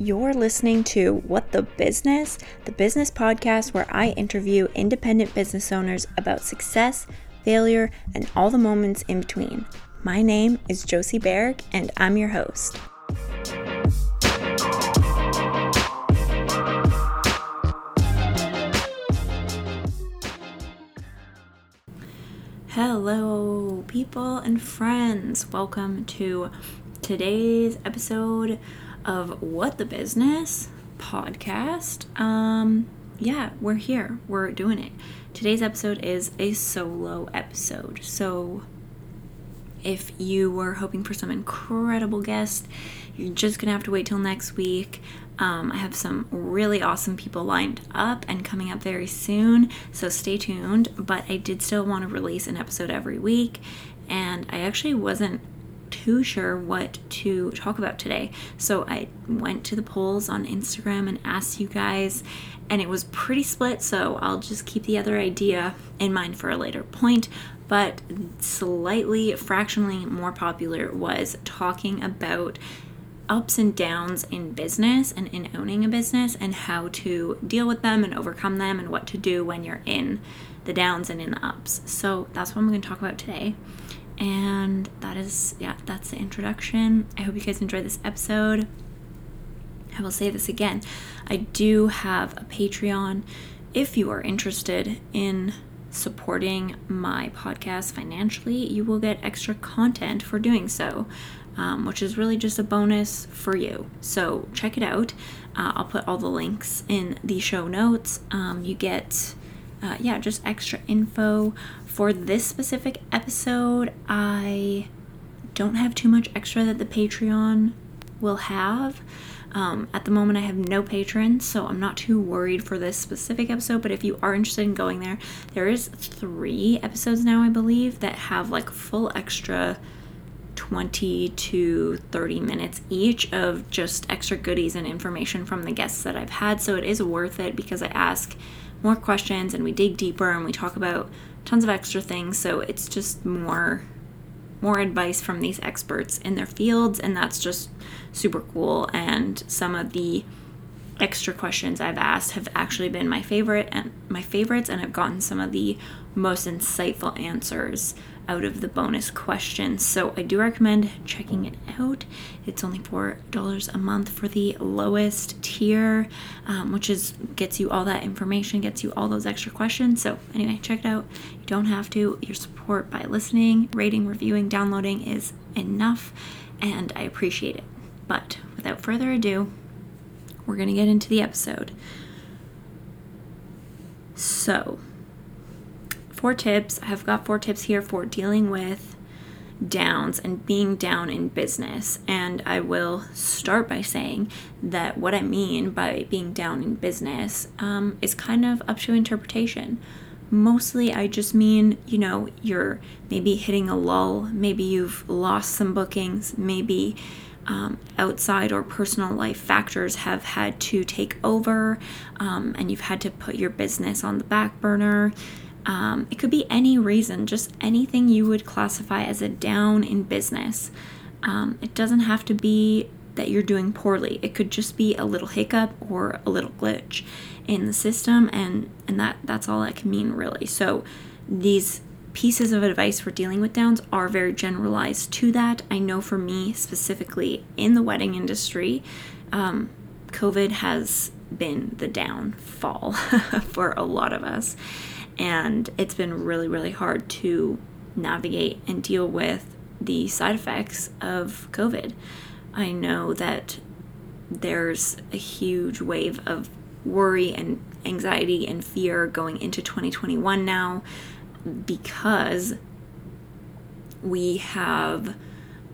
You're listening to What the business podcast where I interview independent business owners about success, failure, and all the moments in between. My name is Josie Barrick, and I'm your host. Hello, people and friends. Welcome to today's episode of What the Business podcast. We're here. We're doing it. Today's episode is a solo episode. So if you were hoping for some incredible guest, you're just going to have to wait till next week. I have some really awesome people lined up and coming up very soon, so stay tuned. But I did still want to release an episode every week, and I actually wasn't too sure what to talk about today. So I went to the polls on Instagram and asked you guys, and it was pretty split, so I'll just keep the other idea in mind for a later point. But slightly fractionally more popular was talking about ups and downs in business and in owning a business and how to deal with them and overcome them and what to do when you're in the downs and in the ups. So that's what I'm going to talk about today. And that's the introduction. I hope you guys enjoyed this episode. I will say this again. I do have a Patreon if you are interested in supporting my podcast financially. You will get extra content for doing so, which is really just a bonus for you. So check it out. I'll put all the links in the show notes. You get just extra info. For this specific episode, I don't have too much extra that the Patreon will have. At the moment, I have no patrons, so I'm not too worried for this specific episode, but if you are interested in going there, there is 3 episodes now, I believe, that have like full extra 20 to 30 minutes each of just extra goodies and information from the guests that I've had, so it is worth it because I ask more questions and we dig deeper and we talk about tons of extra things, so it's just more advice from these experts in their fields, and that's just super cool. And some of the extra questions I've asked have actually been my favorites, and I've gotten some of the most insightful answers out of the bonus questions. So I do recommend checking it out. It's only $4 a month for the lowest tier, which gets you all that information, gets you all those extra questions. So anyway, check it out. You don't have to. Your support by listening, rating, reviewing, downloading is enough, and I appreciate it. But without further ado, we're going to get into the episode. So, 4 tips. I've got 4 tips here for dealing with downs and being down in business. And I will start by saying that what I mean by being down in business is kind of up to interpretation. Mostly I just mean, you're maybe hitting a lull. Maybe you've lost some bookings. Maybe outside or personal life factors have had to take over, and you've had to put your business on the back burner. It could be any reason, just anything you would classify as a down in business. It doesn't have to be that you're doing poorly. It could just be a little hiccup or a little glitch in the system, and that's all that can mean, really. So these pieces of advice for dealing with downs are very generalized to that. I know for me specifically in the wedding industry, COVID has been the downfall for a lot of us, and it's been really, really hard to navigate and deal with the side effects of COVID. I know that there's a huge wave of worry and anxiety and fear going into 2021 now, because we have,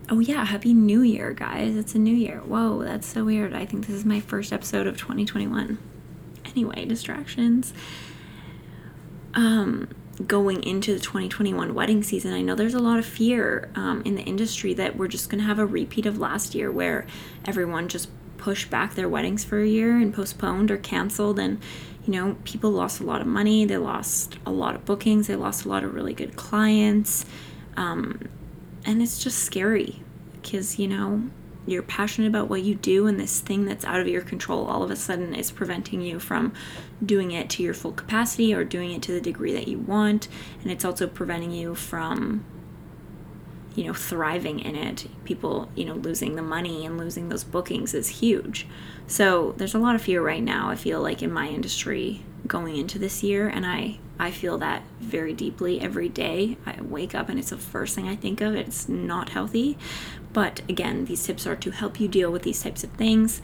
Happy New Year, guys. It's a new year. Whoa, that's so weird. I think this is my first episode of 2021. Anyway, distractions. Going into the 2021 wedding season, I know there's a lot of fear in the industry that we're just going to have a repeat of last year where everyone just pushed back their weddings for a year and postponed or canceled, and people lost a lot of money, they lost a lot of bookings, they lost a lot of really good clients, and it's just scary because you're passionate about what you do, and this thing that's out of your control all of a sudden is preventing you from doing it to your full capacity or doing it to the degree that you want. And it's also preventing you from, you know, thriving in it. People, you know, losing the money and losing those bookings is huge. So there's a lot of fear right now, I feel like, in my industry going into this year, and I feel that very deeply every day. I wake up and it's the first thing I think of. It's not healthy. But again, these tips are to help you deal with these types of things,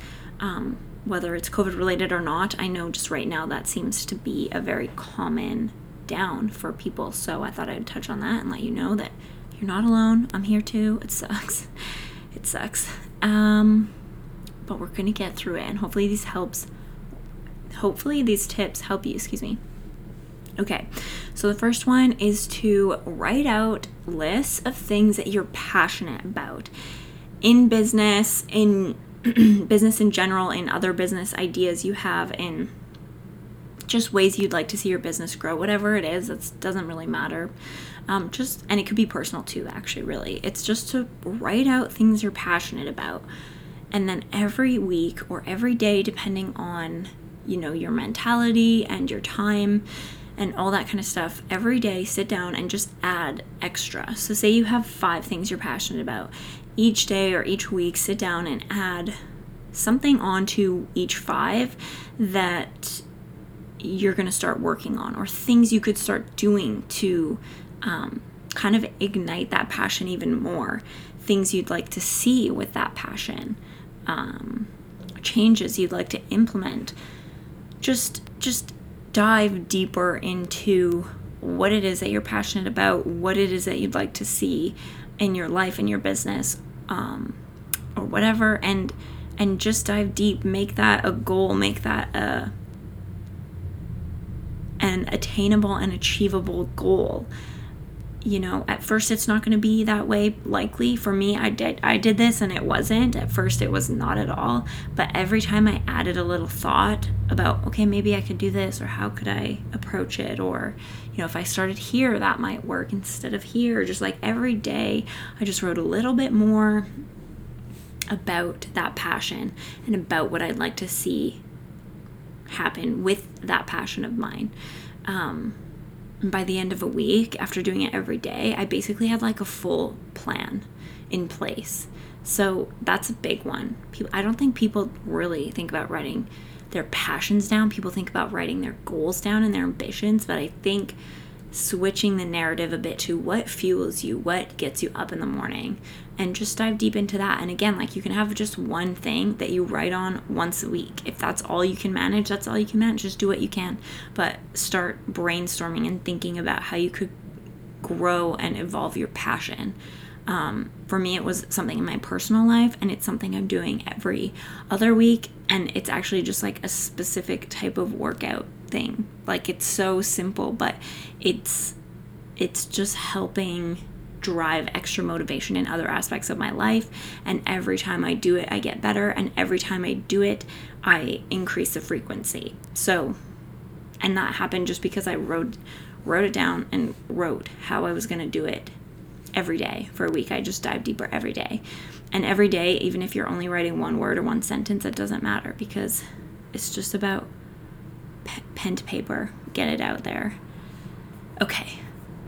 whether it's COVID related or not. I know just right now that seems to be a very common down for people. So I thought I'd touch on that and let you know that you're not alone. I'm here too. It sucks. It sucks. But we're going to get through it, and hopefully these helps. Hopefully these tips help you, Okay, so the first one is to write out lists of things that you're passionate about in business, in business in general, in other business ideas you have, in just ways you'd like to see your business grow, whatever it is. That doesn't really matter. And it could be personal too, actually, really. It's just to write out things you're passionate about. And then every week or every day, depending on, you know, your mentality and your time and all that kind of stuff, every day sit down and just add extra. So say you have 5 things you're passionate about. Each day or each week, sit down and add something onto each 5 that you're going to start working on, or things you could start doing to kind of ignite that passion even more, things you'd like to see with that passion, changes you'd like to implement. Just dive deeper into what it is that you're passionate about, what it is that you'd like to see in your life, in your business, or whatever, and just dive deep. Make that a goal. Make that an attainable and achievable goal. You know, at first it's not going to be that way, likely. For me, I did this and it wasn't. At first it was not at all. But every time I added a little thought about, okay, maybe I could do this, or how could I approach it? Or, you know, if I started here, that might work instead of here. Just like every day, I just wrote a little bit more about that passion and about what I'd like to see happen with that passion of mine. By the end of a week, after doing it every day, I basically had like a full plan in place. So that's a big one. I don't think people really think about writing their passions down. People think about writing their goals down and their ambitions. But I think switching the narrative a bit to what fuels you, what gets you up in the morning, and just dive deep into that. And again, like, you can have just one thing that you write on once a week. If that's all you can manage, that's all you can manage. Just do what you can, but start brainstorming and thinking about how you could grow and evolve your passion. For me, it was something in my personal life, and it's something I'm doing every other week. And it's actually just like a specific type of workout thing. Like, it's so simple, but it's just helping drive extra motivation in other aspects of my life. And every time I do it, I get better. And every time I do it, I increase the frequency. So, and that happened just because I wrote it down and wrote how I was going to do it every day for a week. I just dive deeper every day. And every day, even if you're only writing one word or one sentence, it doesn't matter, because it's just about pen to paper, get it out there. Okay,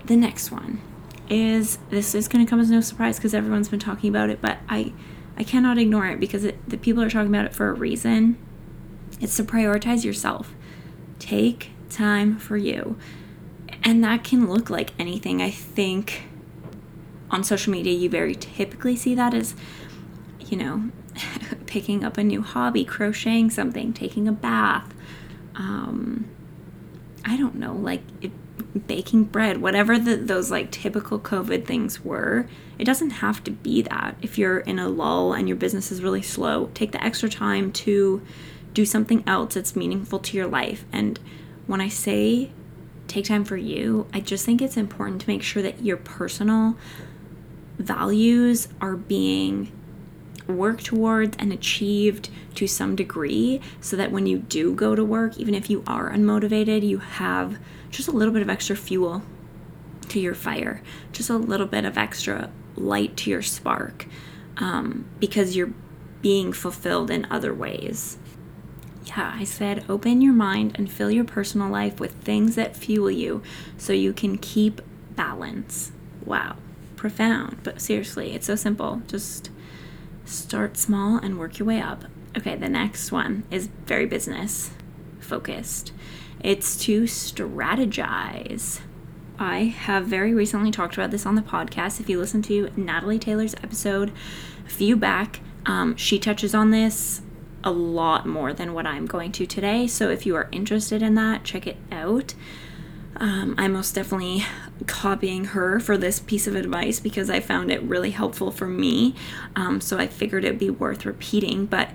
the next one is going to come as no surprise because everyone's been talking about it, but I cannot ignore it because the people are talking about it for a reason. It's to prioritize yourself. Take time for you. And that can look like anything. I think on social media, you very typically see that as, you know, picking up a new hobby, crocheting something, taking a bath, I don't know, like baking bread, whatever those like typical COVID things were. It doesn't have to be that. If you're in a lull and your business is really slow, take the extra time to do something else that's meaningful to your life. And when I say take time for you, I just think it's important to make sure that your personal values are being work towards and achieved to some degree, so that when you do go to work, even if you are unmotivated, you have just a little bit of extra fuel to your fire, just a little bit of extra light to your spark. because you're being fulfilled in other ways. Yeah, I said open your mind and fill your personal life with things that fuel you so you can keep balance. Wow, profound, but seriously, it's so simple. Just start small and work your way up. Okay, the next one is very business focused. It's to strategize. I have very recently talked about this on the podcast. If you listen to Natalie Taylor's episode a few back, she touches on this a lot more than what I'm going to today. So if you are interested in that, check it out. I'm most definitely copying her for this piece of advice because I found it really helpful for me. So I figured it'd be worth repeating, but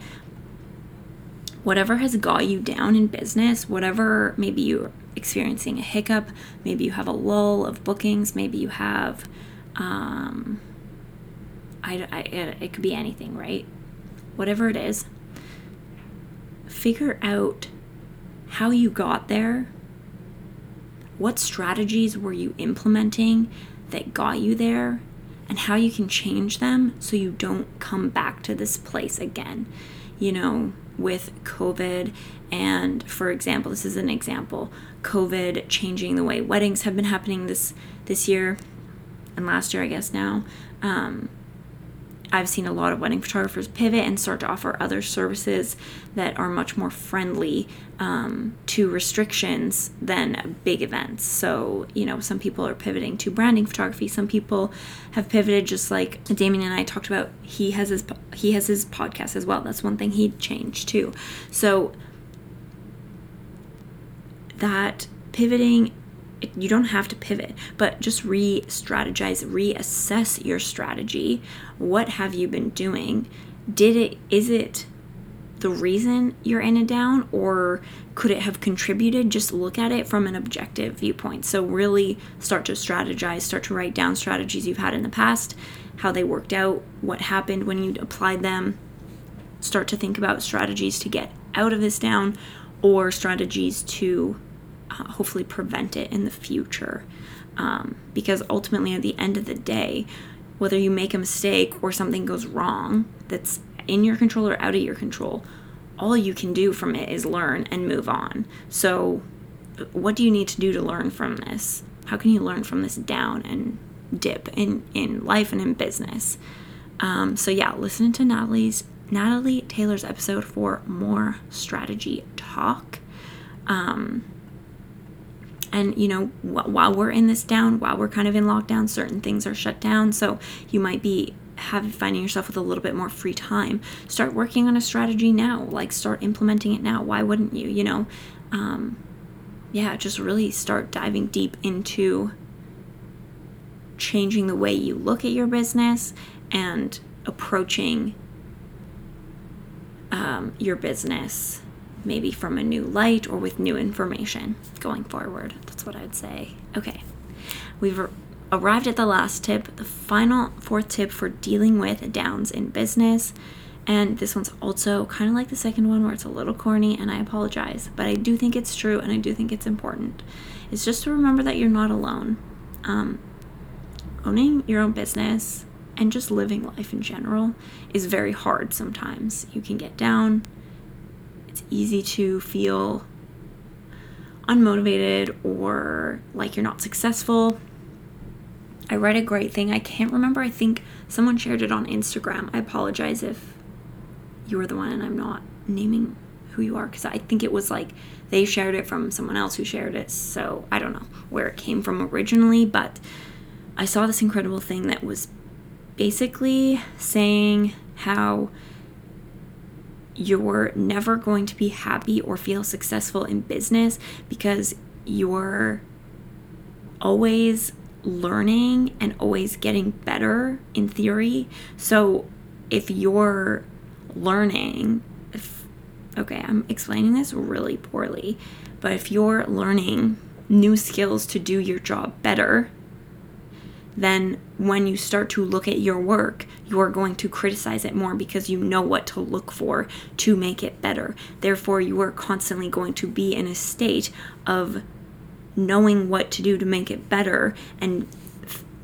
whatever has got you down in business, whatever, maybe you're experiencing a hiccup, maybe you have a lull of bookings, maybe you have, it could be anything, right? Whatever it is, figure out how you got there. What strategies were you implementing that got you there, and how you can change them so you don't come back to this place again. You know, with COVID and, for example, this is an example, COVID changing the way weddings have been happening this year and last year, I guess now. I've seen a lot of wedding photographers pivot and start to offer other services that are much more friendly to restrictions than big events. So, you know, some people are pivoting to branding photography. Some people have pivoted, just like Damien and I talked about. He has his podcast as well. That's one thing he changed too. So that pivoting, you don't have to pivot, but just re-strategize, reassess your strategy. What have you been doing? Is it the reason you're in a down, or could it have contributed? Just look at it from an objective viewpoint. So really start to strategize, start to write down strategies you've had in the past, how they worked out, what happened when you applied them. Start to think about strategies to get out of this down, or strategies to hopefully prevent it in the future, because ultimately at the end of the day, whether you make a mistake or something goes wrong that's in your control or out of your control, all you can do from it is learn and move on. So what do you need to do to learn from this? How can you learn from this down and dip in life and in business? So yeah, listen to Natalie Taylor's episode for more strategy talk. And, you know, while we're in this down, while we're kind of in lockdown, certain things are shut down. So you might be finding yourself with a little bit more free time. Start working on a strategy now. Like, start implementing it now. Why wouldn't you? You know, just really start diving deep into changing the way you look at your business and approaching your business, maybe from a new light or with new information going forward. That's what I'd say. Okay, we've arrived at the last tip, the final fourth tip for dealing with downs in business. And this one's also kind of like the second one, where it's a little corny, and I apologize, but I do think it's true and I do think it's important. It's just to remember that you're not alone. Owning your own business and just living life in general is very hard sometimes. You can get down. It's easy to feel unmotivated or like you're not successful. I read a great thing. I can't remember. I think someone shared it on Instagram. I apologize if you were the one and I'm not naming who you are, because I think it was like they shared it from someone else who shared it. So I don't know where it came from originally, but I saw this incredible thing that was basically saying how you're never going to be happy or feel successful in business because you're always learning and always getting better in theory. So if you're learning, I'm explaining this really poorly, but if you're learning new skills to do your job better, then when you start to look at your work, you are going to criticize it more because you know what to look for to make it better. Therefore, you are constantly going to be in a state of knowing what to do to make it better and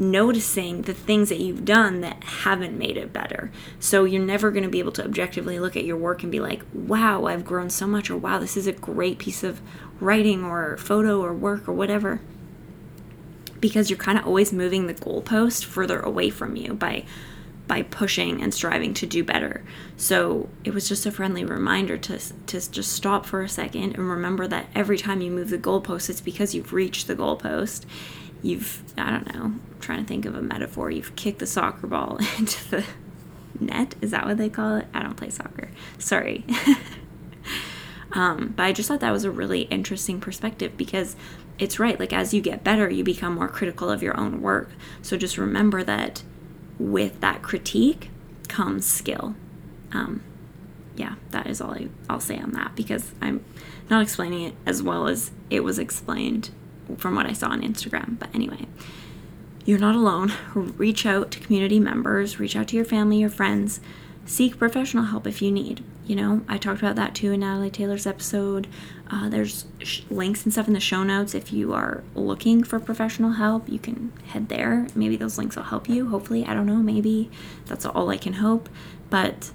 noticing the things that you've done that haven't made it better. So you're never going to be able to objectively look at your work and be like, wow, I've grown so much, or wow, this is a great piece of writing or photo or work or whatever, because you're kind of always moving the goalpost further away from you by pushing and striving to do better. So it was just a friendly reminder to just stop for a second and remember that every time you move the goalpost, it's because you've reached the goalpost. You've, I don't know, I'm trying to think of a metaphor. You've kicked the soccer ball into the net. Is that what they call it? I don't play soccer. Sorry. But I just thought that was a really interesting perspective, because it's right. Like, as you get better, you become more critical of your own work. So just remember that with that critique comes skill. Yeah, that is all I'll say on that, because I'm not explaining it as well as it was explained from what I saw on Instagram. But anyway, you're not alone. Reach out to community members, reach out to your family, your friends, seek professional help if you need. You know, I talked about that too in Natalie Taylor's episode. There's links and stuff in the show notes. If you are looking for professional help, you can head there. Maybe those links will help you. Hopefully, I don't know, maybe that's all I can hope. But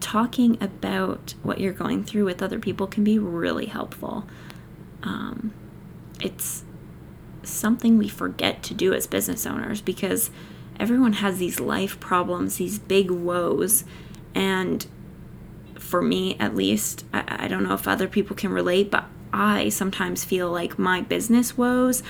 talking about what you're going through with other people can be really helpful. It's something we forget to do as business owners, because everyone has these life problems, these big woes. And for me, at least, I don't know if other people can relate, but I sometimes feel like my business woes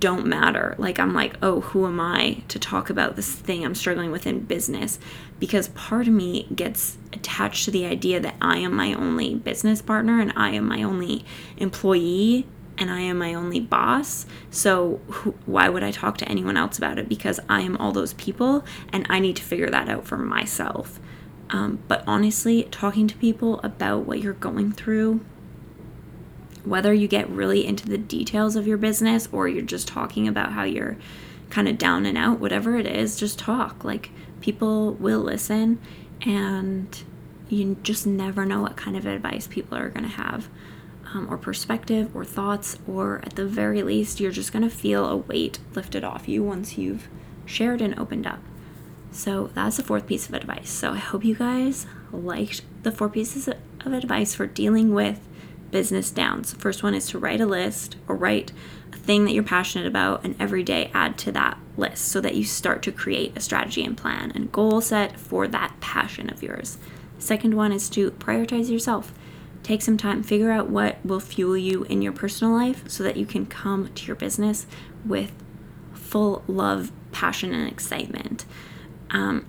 don't matter. Like, I'm like, oh, who am I to talk about this thing I'm struggling with in business? Because part of me gets attached to the idea that I am my only business partner, and I am my only employee, and I am my only boss. So why would I talk to anyone else about it? Because I am all those people, and I need to figure that out for myself. But honestly, talking to people about what you're going through, whether you get really into the details of your business or you're just talking about how you're kind of down and out, whatever it is, just talk. Like, people will listen, and you just never know what kind of advice people are going to have. Or perspective or thoughts, or at the very least, you're just going to feel a weight lifted off you once you've shared and opened up. So that's the fourth piece of advice. So I hope you guys liked the four pieces of advice for dealing with business downs. First one is to write a list, or write a thing that you're passionate about, and every day add to that list so that you start to create a strategy and plan and goal set for that passion of yours. Second one is to prioritize yourself. Take some time, figure out what will fuel you in your personal life so that you can come to your business with full love, passion, and excitement.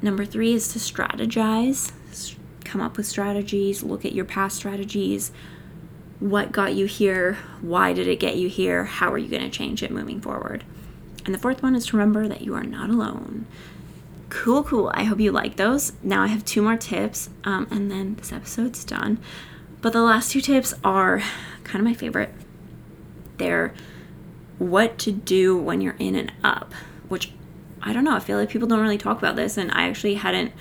Number three is to strategize. Come up with strategies, look at your past strategies. What got you here? Why did it get you here? How are you going to change it moving forward? And the fourth one is to remember that you are not alone. Cool. I hope you like those. Now I have two more tips, and then this episode's done. But the last two tips are kind of my favorite. They're what to do when you're in and up, which, I don't know, I feel like people don't really talk about this, and I actually hadn't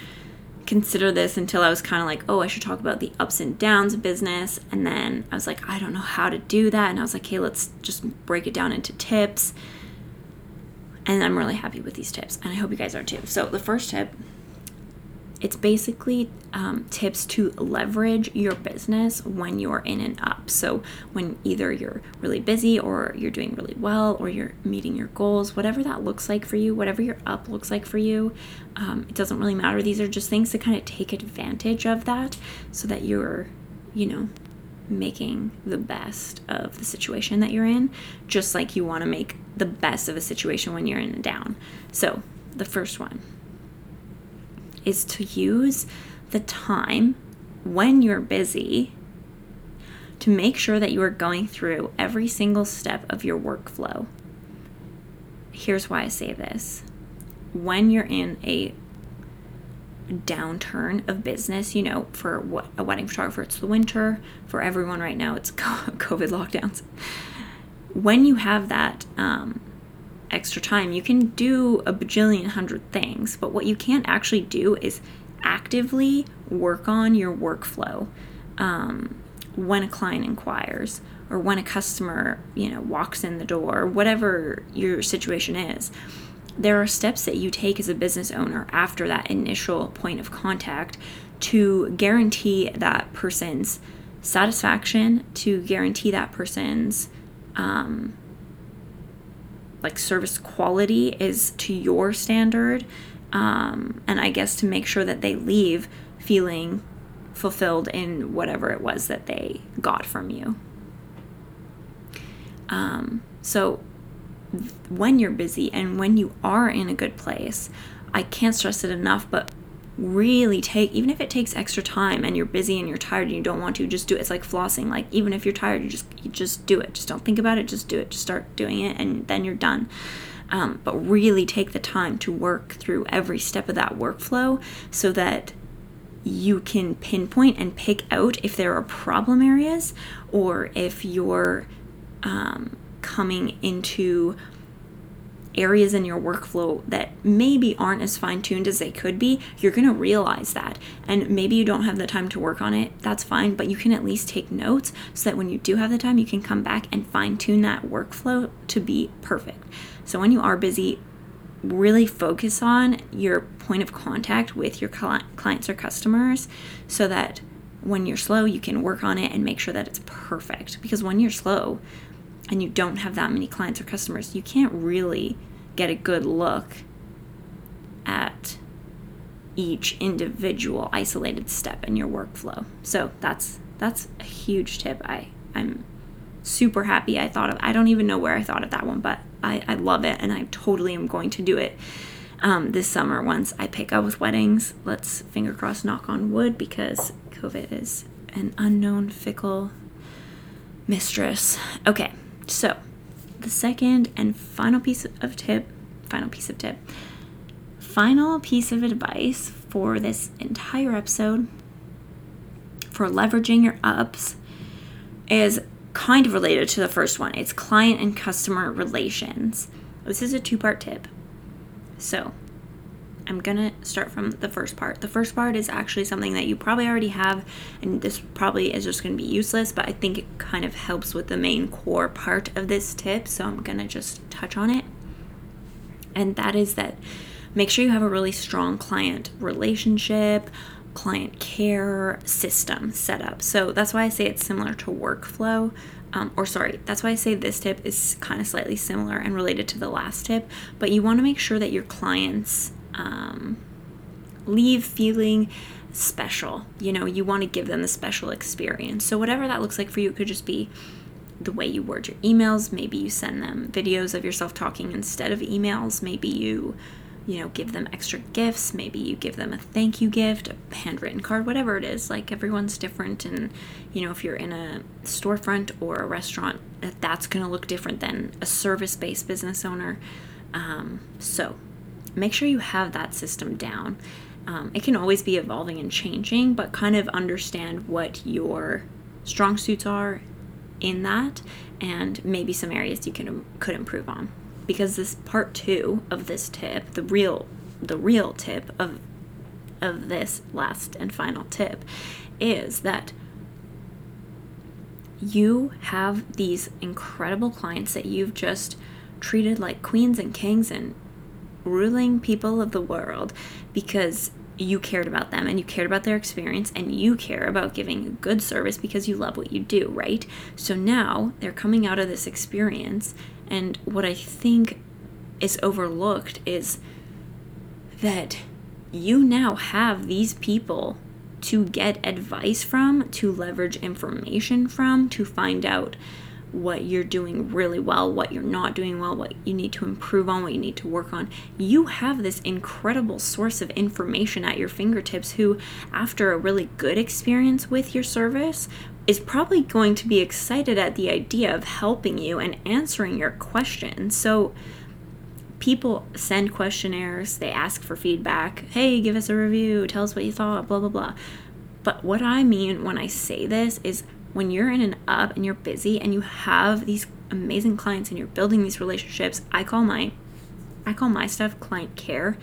considered this until I was kind of like, oh, I should talk about the ups and downs of business. And then I was like, I don't know how to do that. And I was like, hey, let's just break it down into tips. And I'm really happy with these tips, and I hope you guys are too. So the first tip, it's basically tips to leverage your business when you're in and up. So when either you're really busy, or you're doing really well, or you're meeting your goals, whatever that looks like for you, whatever your up looks like for you, it doesn't really matter. These are just things to kind of take advantage of that so that you're, making the best of the situation that you're in, just like you want to make the best of a situation when you're in and down. So the first one is to use the time when you're busy to make sure that you are going through every single step of your workflow. Here's why I say this. When you're in a downturn of business, for a wedding photographer, it's the winter. For everyone right now, it's COVID lockdowns. When you have that extra time, you can do a bajillion hundred things, but what you can't actually do is actively work on your workflow. When a client inquires, or when a customer, walks in the door, whatever your situation is, there are steps that you take as a business owner after that initial point of contact to guarantee that person's satisfaction, to guarantee that person's service quality is to your standard, and I guess to make sure that they leave feeling fulfilled in whatever it was that they got from you. So when you're busy and when you are in a good place, I can't stress it enough, but really take, even if it takes extra time and you're busy and you're tired and you don't want to, just do it. It's like flossing. Like, even if you're tired, you just do it. Just don't think about it. Just do it. Just start doing it, and then you're done. But really take the time to work through every step of that workflow so that you can pinpoint and pick out if there are problem areas, or if you're coming into areas in your workflow that maybe aren't as fine-tuned as they could be. You're going to realize that, and maybe you don't have the time to work on it. That's fine, but you can at least take notes so that when you do have the time, you can come back and fine-tune that workflow to be perfect. So when you are busy, really focus on your point of contact with your clients or customers, so that when you're slow, you can work on it and make sure that it's perfect. Because when you're slow and you don't have that many clients or customers, you can't really get a good look at each individual isolated step in your workflow. So that's a huge tip. I'm super happy I thought of. I don't even know where I thought of that one, but I love it, and I totally am going to do it this summer once I pick up with weddings. Let's finger crossed, knock on wood, because COVID is an unknown fickle mistress. Okay, so the second and final piece of advice for this entire episode for leveraging your ups is kind of related to the first one. It's client and customer relations. This is a two-part tip. So I'm gonna start from the first part. The first part is actually something that you probably already have, and this probably is just gonna be useless, but I think it kind of helps with the main core part of this tip, so I'm gonna just touch on it. And that is that make sure you have a really strong client relationship, client care system set up. So that's why I say it's similar to workflow. That's why I say this tip is kind of slightly similar and related to the last tip, but you want to make sure that your clients leave feeling special. You know, you want to give them the special experience. So whatever that looks like for you, it could just be the way you word your emails. Maybe you send them videos of yourself talking instead of emails. Maybe you give them extra gifts. Maybe you give them a thank you gift, a handwritten card, whatever it is. Like, everyone's different. And, if you're in a storefront or a restaurant, that's going to look different than a service-based business owner. So make sure you have that system down. It can always be evolving and changing, but kind of understand what your strong suits are in that, and maybe some areas you could improve on. Because this part two of this tip, the real tip of this last and final tip, is that you have these incredible clients that you've just treated like queens and kings and ruling people of the world, because you cared about them and you cared about their experience and you care about giving good service because you love what you do, right? So now they're coming out of this experience, and what I think is overlooked is that you now have these people to get advice from, to leverage information from, to find out what you're doing really well, what you're not doing well, what you need to improve on, what you need to work on. You have this incredible source of information at your fingertips who, after a really good experience with your service, is probably going to be excited at the idea of helping you and answering your questions. So people send questionnaires, they ask for feedback. Hey, give us a review, tell us what you thought, blah, blah, blah. But what I mean when I say this is, when you're in an up and you're busy and you have these amazing clients and you're building these relationships, I call my stuff client care,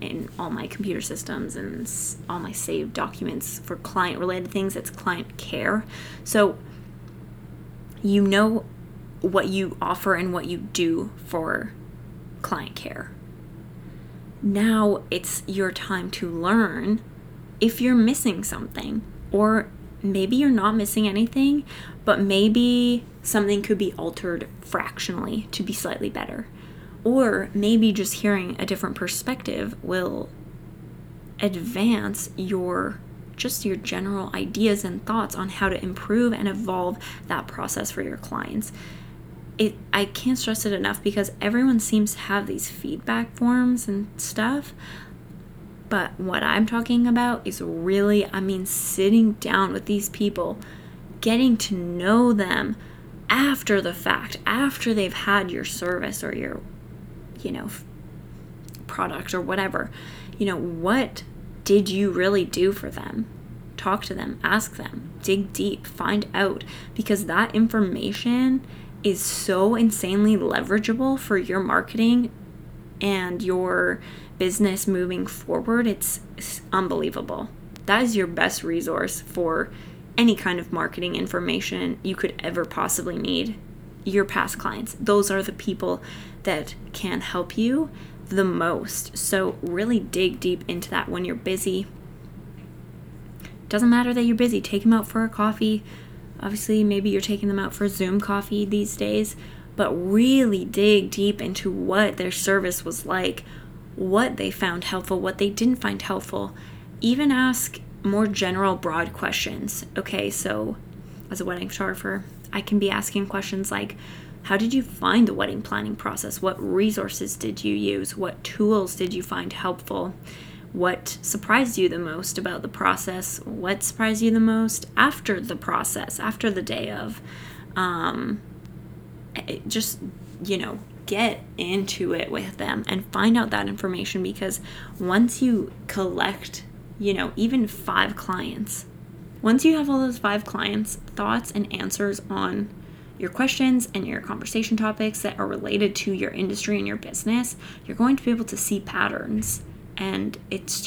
in all my computer systems and all my saved documents for client related things. It's client care. So you know what you offer and what you do for client care, now it's your time to learn if you're missing something. Or maybe you're not missing anything, but maybe something could be altered fractionally to be slightly better. Or maybe just hearing a different perspective will advance your general ideas and thoughts on how to improve and evolve that process for your clients. I can't stress it enough, because everyone seems to have these feedback forms and stuff. But what I'm talking about is really, sitting down with these people, getting to know them after the fact, after they've had your service or your, product or whatever. What did you really do for them? Talk to them, ask them, dig deep, find out, because that information is so insanely leverageable for your marketing and your business moving forward. It's unbelievable. That is your best resource for any kind of marketing information you could ever possibly need. Your past clients, those are the people that can help you the most. So really dig deep into that when you're busy. Doesn't matter that you're busy. Take them out for a coffee. Obviously, maybe you're taking them out for Zoom coffee these days, but really dig deep into what their service was like, what they found helpful, what they didn't find helpful. Even ask more general, broad questions. Okay, so as a wedding photographer, I can be asking questions like, how did you find the wedding planning process? What resources did you use? What tools did you find helpful? What surprised you the most about the process? What surprised you the most after the process, after the day of? Get into it with them and find out that information, because once you collect, even 5 clients, once you have all those 5 clients' thoughts and answers on your questions and your conversation topics that are related to your industry and your business, you're going to be able to see patterns, and it's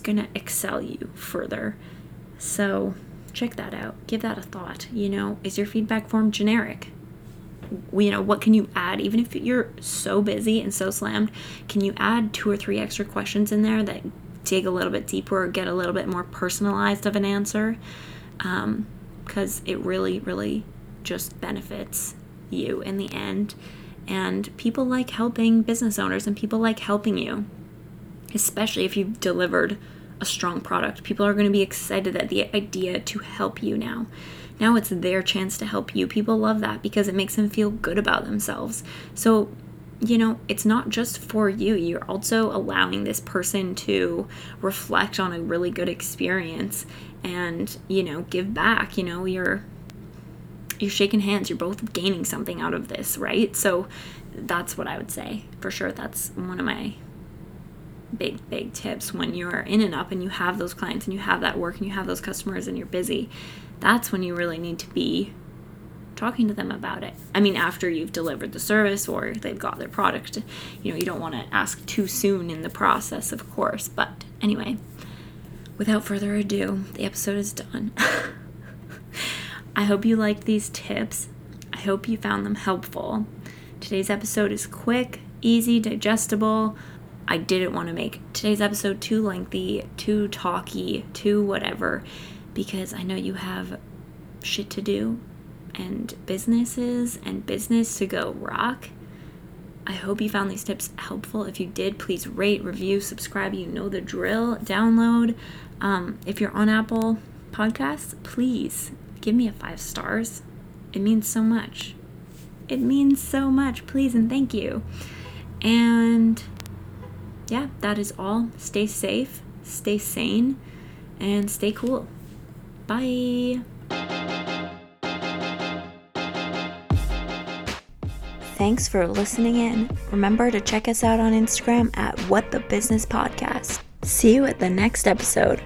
going to excel you further. So check that out. Give that a thought. Is your feedback form generic? What can you add? Even if you're so busy and so slammed, can you add 2 or 3 extra questions in there that dig a little bit deeper or get a little bit more personalized of an answer? Because it really, really just benefits you in the end. And people like helping business owners, and people like helping you, especially if you've delivered a strong product. People are going to be excited at the idea to help you now. Now it's their chance to help you. People love that because it makes them feel good about themselves. So, it's not just for you. You're also allowing this person to reflect on a really good experience and, give back. You're shaking hands. You're both gaining something out of this, right? So that's what I would say for sure. That's one of my big tips when you're in and up and you have those clients and you have that work and you have those customers and you're busy. That's when you really need to be talking to them about it. After you've delivered the service or they've got their product, you don't want to ask too soon in the process, of course. But anyway, without further ado, the episode is done. I hope you liked these tips. I hope you found them helpful. Today's episode is quick, easy, digestible. I didn't want to make today's episode too lengthy, too talky, too whatever, because I know you have shit to do and businesses and business to go rock. I hope you found these tips helpful. If you did, please rate, review, subscribe. You know the drill. Download. If you're on Apple Podcasts, please give me a 5 stars. It means so much. It means so much. Please and thank you. And yeah, that is all. Stay safe, stay sane, and stay cool. Bye. Thanks for listening in. Remember to check us out on Instagram at WhatTheBusinessPodcast. See you at the next episode.